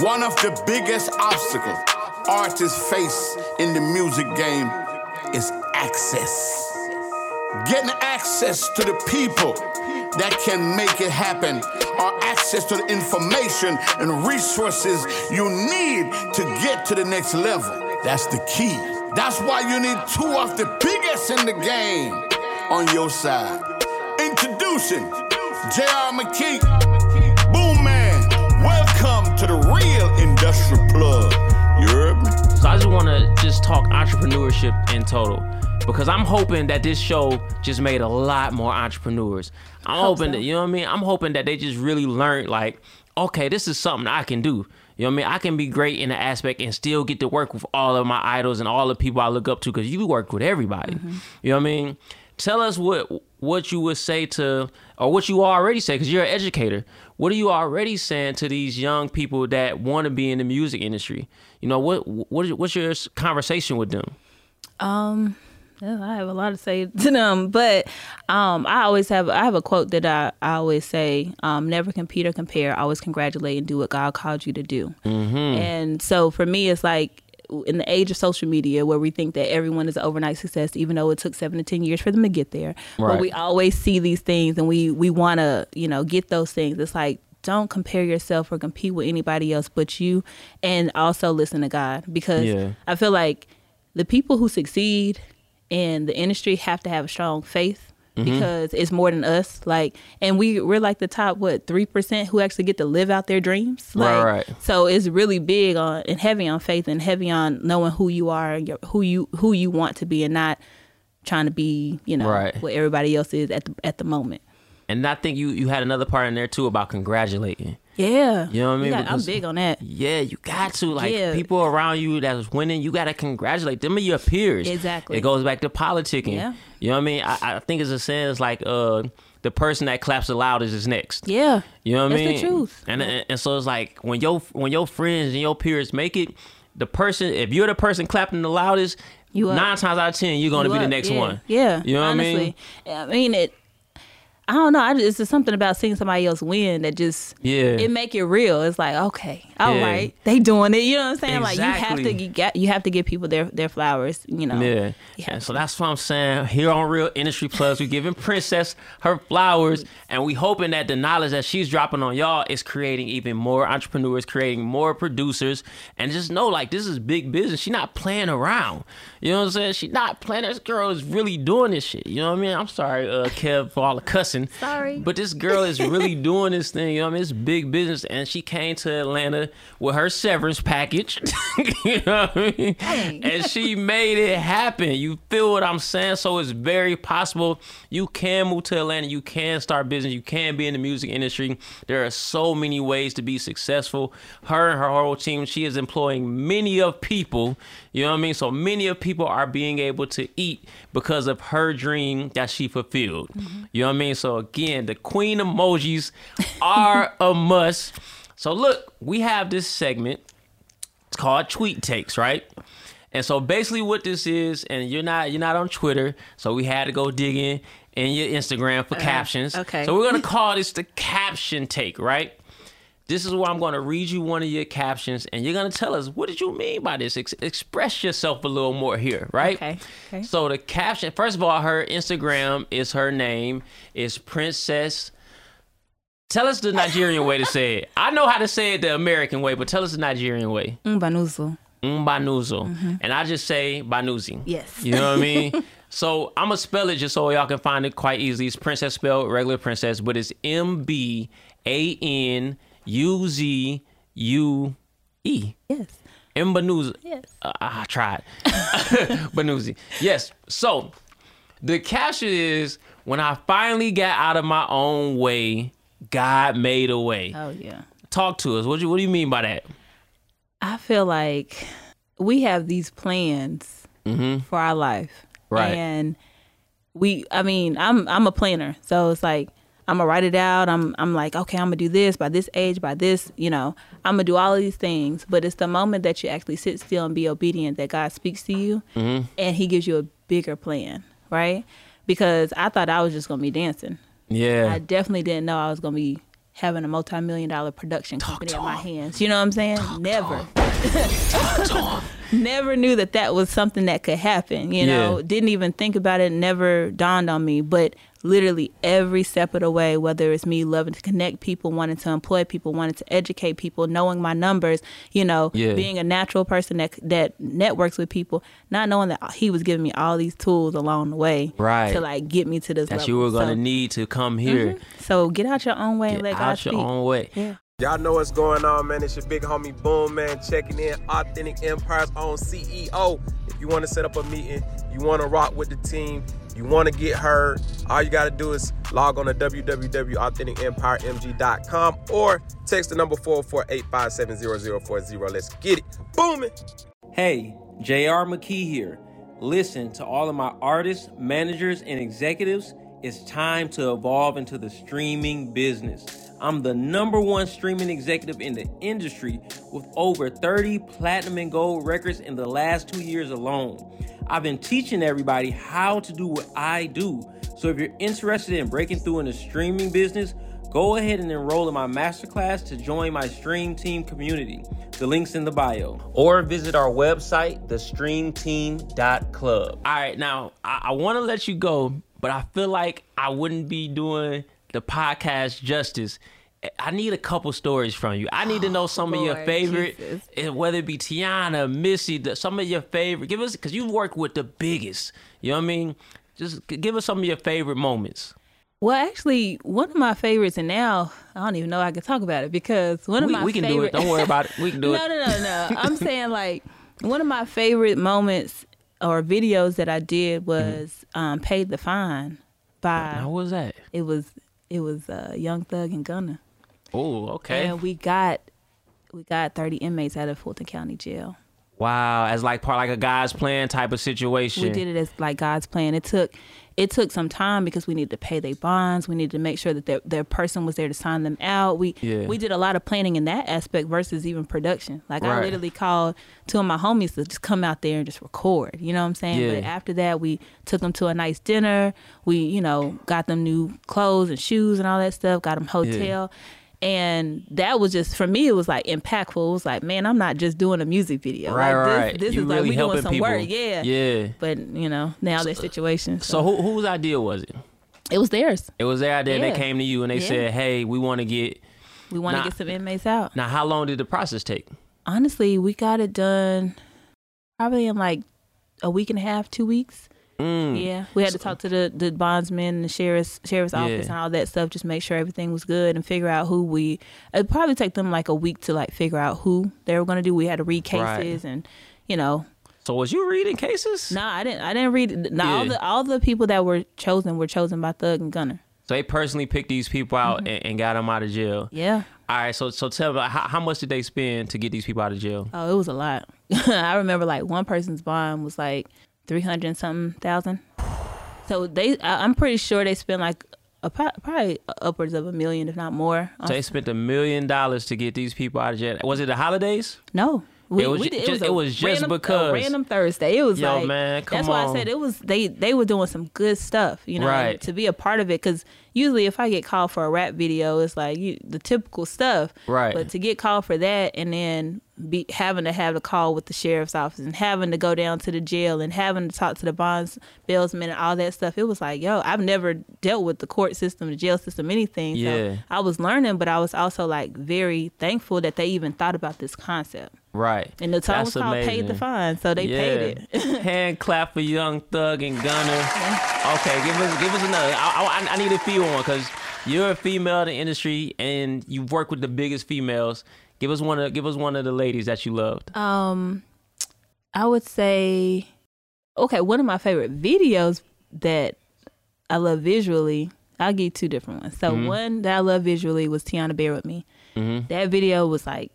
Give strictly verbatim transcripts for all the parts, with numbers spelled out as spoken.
One of the biggest obstacles artists face in the music game is access. Getting access to the people that can make it happen, or access to the information and resources you need to get to the next level. That's the key. That's why you need two of the biggest in the game on your side. Introducing J R. McKee, Boomman. Welcome to the Real Industry Plug. You heard me? So I just want to just talk entrepreneurship in total, because I'm hoping that this show just made a lot more entrepreneurs. I'm Hope hoping so. that, you know what I mean? I'm hoping that they just really learned, like, okay, this is something I can do. You know what I mean? I can be great in the aspect and still get to work with all of my idols and all the people I look up to, because you worked with everybody. Mm-hmm. You know what I mean? Tell us what what you would say to, or what you already say, because you're an educator. What are you already saying to these young people that want to be in the music industry? You know, what what is, what's your conversation with them? Um... I have a lot to say to them, but um, I always have I have a quote that I, I always say, um, never compete or compare, always congratulate and do what God called you to do. Mm-hmm. And so for me, it's like, in the age of social media, where we think that everyone is an overnight success, even though it took seven to ten years for them to get there, right. But we always see these things, and we, we want to, you know, get those things. It's like, don't compare yourself or compete with anybody else but you, and also listen to God, because yeah. I feel like the people who succeed and the industry have to have a strong faith, mm-hmm. because it's more than us. Like, and we, we're like the top, what, three percent who actually get to live out their dreams. Like, right, right. So it's really big on and heavy on faith and heavy on knowing who you are and your, who you who you want to be, and not trying to be, you know, right. what everybody else is at the, at the moment. And I think you, you had another part in there too about congratulating. Yeah. You know what I mean? Got, because, I'm big on that. Yeah, you got to. Like, yeah. people around you that's winning, you got to congratulate them. Are your peers. Exactly. It goes back to politicking. Yeah. You know what I mean? I, I think it's a sense like uh, the person that claps the loudest is next. Yeah. You know what I mean? That's the truth. And, and and so it's like when your when your friends and your peers make it, the person, if you're the person clapping the loudest, you nine up. times out of ten, you're going to you be up. the next yeah. one. Yeah. You know Honestly. what I mean? I mean, it. I don't know. I just, it's just something about seeing somebody else win that just, yeah. it make it real. It's like, okay, all yeah. right, they doing it. You know what I'm saying? Exactly. Like, you have to you, get, you have to give people their, their flowers, you know. Yeah. yeah. So that's what I'm saying. Here on Real Industry Plus, we're giving Princess her flowers, and we hoping that the knowledge that she's dropping on y'all is creating even more entrepreneurs, creating more producers, and just know, like, this is big business. She's not playing around. You know what I'm saying? She's not playing. This girl is really doing this shit. You know what I mean? I'm sorry, uh, Kev, for all the cussing. Sorry. But this girl is really doing this thing. You know what I mean? It's big business. And she came to Atlanta with her severance package. You know what I mean? Dang. And she made it happen. You feel what I'm saying? So it's very possible. You can move to Atlanta. You can start business. You can be in the music industry. There are so many ways to be successful. Her and her whole team, she is employing many of people. You know what I mean? So many of people are being able to eat because of her dream that she fulfilled. Mm-hmm. You know what I mean? So So again, the queen emojis are a must. So look, we have this segment. It's called Tweet Takes, right? And so basically what this is, and you're not you're not on Twitter, so we had to go digging in your Instagram for uh, captions. Okay. So we're gonna call this the caption take, right? This is where I'm gonna read you one of your captions, and you're gonna tell us, what did you mean by this? Ex- express yourself a little more here, right? Okay. okay. So the caption, first of all, her Instagram is her name, is Princess. Tell us the Nigerian way to say it. I know how to say it the American way, but tell us the Nigerian way. Mbanuzue. Mbanuzue. Mm-hmm. And I just say Mbanuzue. Yes. You know what I mean? So I'm gonna spell it just so y'all can find it quite easily. It's Princess spelled regular Princess, but it's M B A N U Z U E. Yes. Mbanuzue. Yes. Uh, I tried. Mbanuzue. Yes. So the caption is, when I finally got out of my own way, God made a way. Oh, yeah. Talk to us. What do you, what do you mean by that? I feel like we have these plans mm-hmm. for our life. Right. And we, I mean, I'm I'm a planner. So it's like, I'm gonna write it out. I'm I'm like, okay, I'm gonna do this by this age, by this, you know, I'm gonna do all of these things. But it's the moment that you actually sit still and be obedient that God speaks to you, mm-hmm. and He gives you a bigger plan, right? Because I thought I was just gonna be dancing. Yeah. I definitely didn't know I was gonna be having a multi-million dollar production Talk company in my hands. You know what I'm saying? Talk Never. Talk Talk Never knew that that was something that could happen. You yeah. know, didn't even think about it. Never dawned on me. But literally every step of the way, whether it's me loving to connect people, wanting to employ people, wanting to educate people, knowing my numbers, you know, yeah. being a natural person that that networks with people, not knowing that he was giving me all these tools along the way right. to like get me to this that level. That you were going to so, need to come here. Mm-hmm. So get out your own way. Get and let God speak. Get out your own way. Yeah. Y'all know what's going on, man. It's your big homie Boomman checking in. Authentic Empire's own C E O. If you want to set up a meeting, you want to rock with the team, you want to get heard, all you got to do is log on to w w w dot authentic empire m g dot com or text the number four oh four, eight five seven, zero zero four zero. Let's get it. Booming. Hey, J R. McKee here. Listen to all of my artists, managers, and executives. It's time to evolve into the streaming business. I'm the number one streaming executive in the industry with over thirty platinum and gold records in the last two years alone. I've been teaching everybody how to do what I do. So if you're interested in breaking through in the streaming business, go ahead and enroll in my masterclass to join my Stream Team community. The link's in the bio. Or visit our website, the stream team dot club. All right, now, I, I want to let you go, but I feel like I wouldn't be doing the podcast justice. I need a couple stories from you. I need to know some oh, of your Lord favorite, Jesus. Whether it be Tiana, Missy, the, some of your favorite. Give us, because you've worked with the biggest. You know what I mean? Just give us some of your favorite moments. Well, actually, one of my favorites, and now I don't even know I can talk about it because one of we, my we can favorite... do it. Don't worry about it. We can do no, it. No, no, no, no. I'm saying like one of my favorite moments or videos that I did was mm-hmm. um, "Paid the Fine" by. How was that? It was. It was uh, Young Thug and Gunna. Oh, okay. And we got we got thirty inmates out of Fulton County Jail. Wow, as like part like a God's plan type of situation. We did it as like God's plan. It took it took some time because we needed to pay their bonds. We needed to make sure that their their person was there to sign them out. We yeah. we did a lot of planning in that aspect versus even production. Like right. I literally called two of my homies to just come out there and just record. You know what I'm saying? Yeah. But after that, we took them to a nice dinner. We you know got them new clothes and shoes and all that stuff. Got them hotel. Yeah. And that was just, for me, it was like impactful. It was like, man, I'm not just doing a music video. Right, like, this, right. This you is really like we doing some people. Work. Yeah. Yeah. But, you know, now so, their situation. So, so who, whose idea was it? It was theirs. It was their idea. Yeah. They came to you and they yeah. said, hey, we want to get. We want to get some inmates out. Now, how long did the process take? Honestly, we got it done probably in like a week and a half, two weeks. Mm. Yeah, we had to talk to the, the bondsmen and the sheriff's sheriff's yeah. office and all that stuff. Just make sure everything was good and figure out who we. It'd probably take them like a week to like figure out who they were going to do. We had to read cases right. and, you know. So was you reading cases? No, nah, I didn't. I didn't read. Nah, yeah. all the all the people that were chosen were chosen by Thug and Gunna. So they personally picked these people out mm-hmm. and, and got them out of jail. Yeah. All right. So so tell me, how, how much did they spend to get these people out of jail? Oh, it was a lot. I remember like one person's bond was like three hundred and something thousand. So they, I, I'm pretty sure they spent like a, probably upwards of a million, if not more. So they spent a million dollars to get these people out of jail. Was it the holidays? No. We, it was we did, just, it was, it was random, just because. A random Thursday. It was Yo, like, man, come that's on. Why I said it was, they, they were doing some good stuff, you know, right. to be a part of it. Because usually if I get called for a rap video, it's like you, the typical stuff. Right. But to get called for that and then be having to have a call with the sheriff's office and having to go down to the jail and having to talk to the bonds, bailsmen and all that stuff, it was like, yo, I've never dealt with the court system, the jail system, anything. Yeah. So I was learning, but I was also like very thankful that they even thought about this concept. Right. And the song was called "Paid the Fine," so they yeah. paid it. Hand clap for Young Thug and Gunna. Okay, give us give us another. I, I, I need a female one because you're a female in the industry and you've worked with the biggest females. Give us one of give us one of the ladies that you loved. Um, I would say, okay, one of my favorite videos that I love visually. I'll give you two different ones. So mm-hmm. one that I love visually was "Tiana, Bear With Me." Mm-hmm. That video was like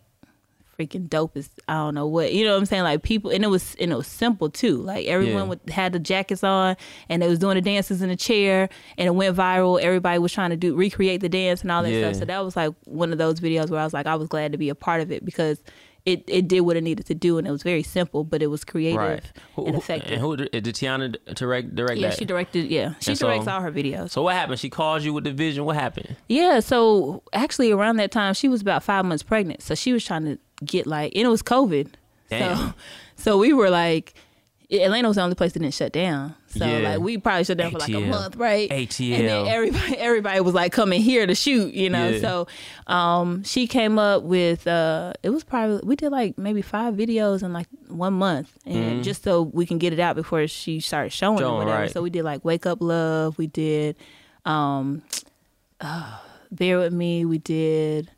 freaking dope as I don't know what, you know what I'm saying, like people, and it was and it was simple too, like everyone yeah. would, had the jackets on and they was doing the dances in the chair and it went viral. Everybody was trying to do recreate the dance and all that yeah. stuff. So that was like one of those videos where I was like, I was glad to be a part of it because it, it did what it needed to do, and it was very simple, but it was creative right. who, and effective. And who did Tiana direct, direct yeah, that? Yeah, she directed, yeah. She and directs so, all her videos. So what happened? She called you with the vision. What happened? Yeah, so actually around that time, she was about five months pregnant, so she was trying to get like, and it was COVID. Damn. So, so we were like, Atlanta was the only place that didn't shut down. So yeah. like we probably shut down A T L. For like a month, right? A T L. And then everybody everybody was like coming here to shoot, you know. Yeah. So um she came up with uh it was probably we did like maybe five videos in like one month and mm-hmm. just so we can get it out before she started showing Joan, or whatever. Right. So we did like Wake Up Love, we did um uh, Bear With Me, we did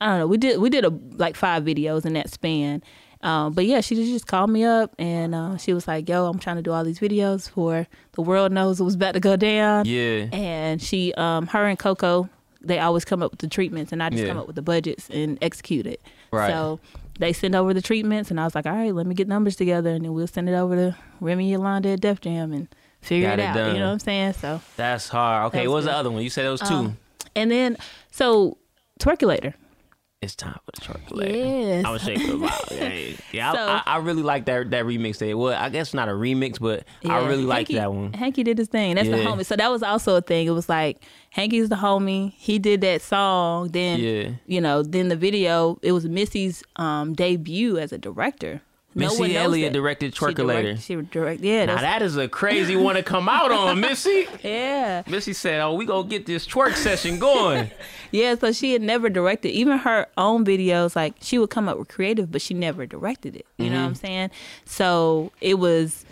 I don't know, we did we did a, like five videos in that span. Um, but yeah, she just called me up and uh, she was like, yo, I'm trying to do all these videos for the world knows it was about to go down. Yeah. And she, um, her and Coco, they always come up with the treatments and I just yeah. come up with the budgets and execute it. Right. So they send over the treatments and I was like, all right, let me get numbers together and then we'll send it over to Remy Yolanda at Def Jam and figure Got it, it out. Done. You know what I'm saying? So that's hard. Okay. That was what was good. The other one? You said it was two. Um, and then, so Twerculator. It's time for the chocolate. Yes. I was shaking a lot. Yeah, so, I, I really like that that remix. There, well, I guess not a remix, but yeah, I really like that one. Hanky did his thing. That's yeah. the homie. So that was also a thing. It was like Hanky's the homie. He did that song. Then yeah. you know, then the video. It was Missy's um, debut as a director. Missy no Elliott directed Twerculator. She directed, direct, yeah. Now that is a crazy one to come out on, Missy. Yeah. Missy said, oh, we gonna get this twerk session going. Yeah, so she had never directed. Even her own videos, like, she would come up with creative, but she never directed it. You mm-hmm. know what I'm saying? So it was,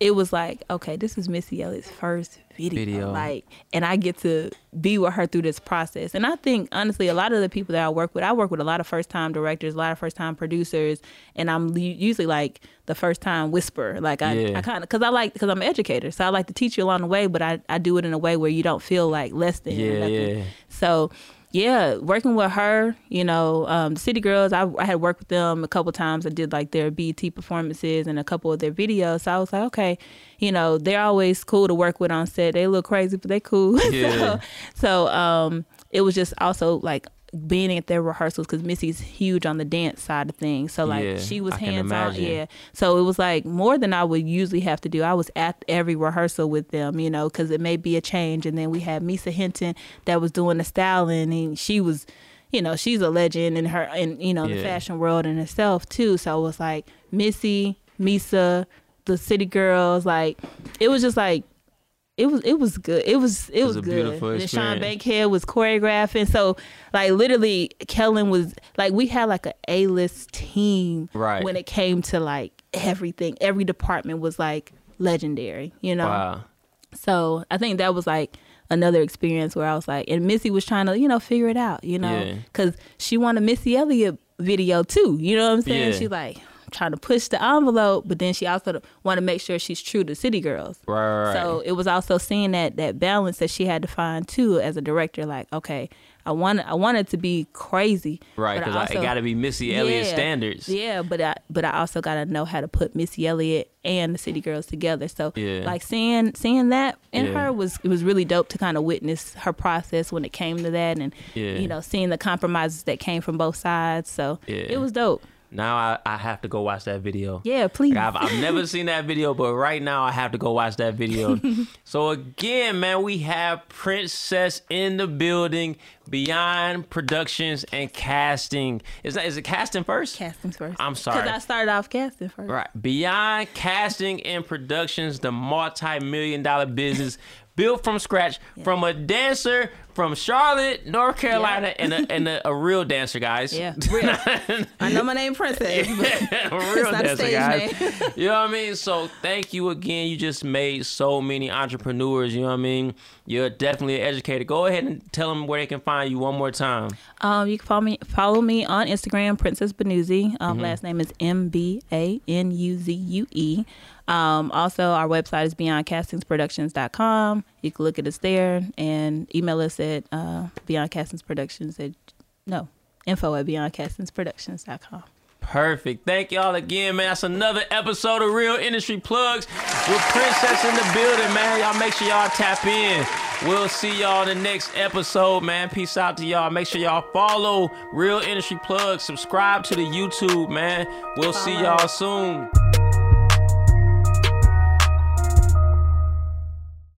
it was like, okay, this is Missy Elliott's first video. video. Like, and I get to be with her through this process. And I think, honestly, a lot of the people that I work with, I work with a lot of first-time directors, a lot of first-time producers, and I'm usually like the first-time whisperer. Like I, yeah. I kind of, because I like, because I'm an educator, so I like to teach you along the way, but I, I do it in a way where you don't feel like less than. Yeah, yeah. So, yeah, working with her, you know, um, the City Girls, I, I had worked with them a couple times. I did like their B E T performances and a couple of their videos. So I was like, okay, you know, they're always cool to work with on set. They look crazy, but they cool. Yeah. so so um, it was just also like being at their rehearsals because Missy's huge on the dance side of things. So like yeah, she was hands-on. Yeah. So it was like more than I would usually have to do. I was at every rehearsal with them, you know, because it may be a change. And then we had Misa Hinton that was doing the styling and she was, you know, she's a legend in her, in, you know, yeah. the fashion world in herself too. So it was like Missy, Misa, the City Girls, like it was just like, It was it was good. It was it, it was, was good. And Sean Bankhead was choreographing. So like literally, Kellen was like we had like an A-list team right. when it came to like everything. Every department was like legendary, you know. Wow. So I think that was like another experience where I was like, and Missy was trying to you know figure it out, you know, because yeah. she wanted Missy Elliott video too. You know what I'm saying? Yeah. She's like. Trying to push the envelope, but then she also want to make sure she's true to City Girls. Right, right. So it was also seeing that that balance that she had to find too as a director. Like, okay, I want I want it to be crazy, right? Because it got to be Missy Elliott yeah, standards. Yeah, but I but I also got to know how to put Missy Elliott and the City Girls together. So yeah. like seeing seeing that in yeah. her was it was really dope to kind of witness her process when it came to that, and yeah. you know seeing the compromises that came from both sides. So yeah. it was dope. Now I, I have to go watch that video. Yeah, please. Like I've, I've never seen that video, but right now I have to go watch that video. So again, man, we have Princess in the building, Beyond Productions and Casting. Is that is it casting first? Casting's first. I'm sorry. Because I started off casting first. Right. Beyond Casting and Productions, the multi-million dollar business built from scratch yeah. from a dancer from Charlotte, North Carolina, yeah. and, a, and a, a real dancer, guys. Yeah, real. I know my name, Princess. Yeah. A real dancer, guys. Name. You know what I mean? So thank you again. You just made so many entrepreneurs. You know what I mean? You're definitely an educator. Go ahead and tell them where they can find you one more time. Um, you can follow me follow me on Instagram, Princess Mbanuzue. Um, mm-hmm. Last name is M B A N U Z U E. Um, also, our website is beyond castings productions dot com. You can look at us there and email us at uh, beyondcastingsproductions at, no, info at beyondcastingsproductions dot com. Perfect. Thank y'all again, man. That's another episode of Real Industry Plugs with Princess in the building, man. Y'all make sure y'all tap in. We'll see y'all in the next episode, man. Peace out to y'all. Make sure y'all follow Real Industry Plugs. Subscribe to the YouTube, man. We'll see y'all soon.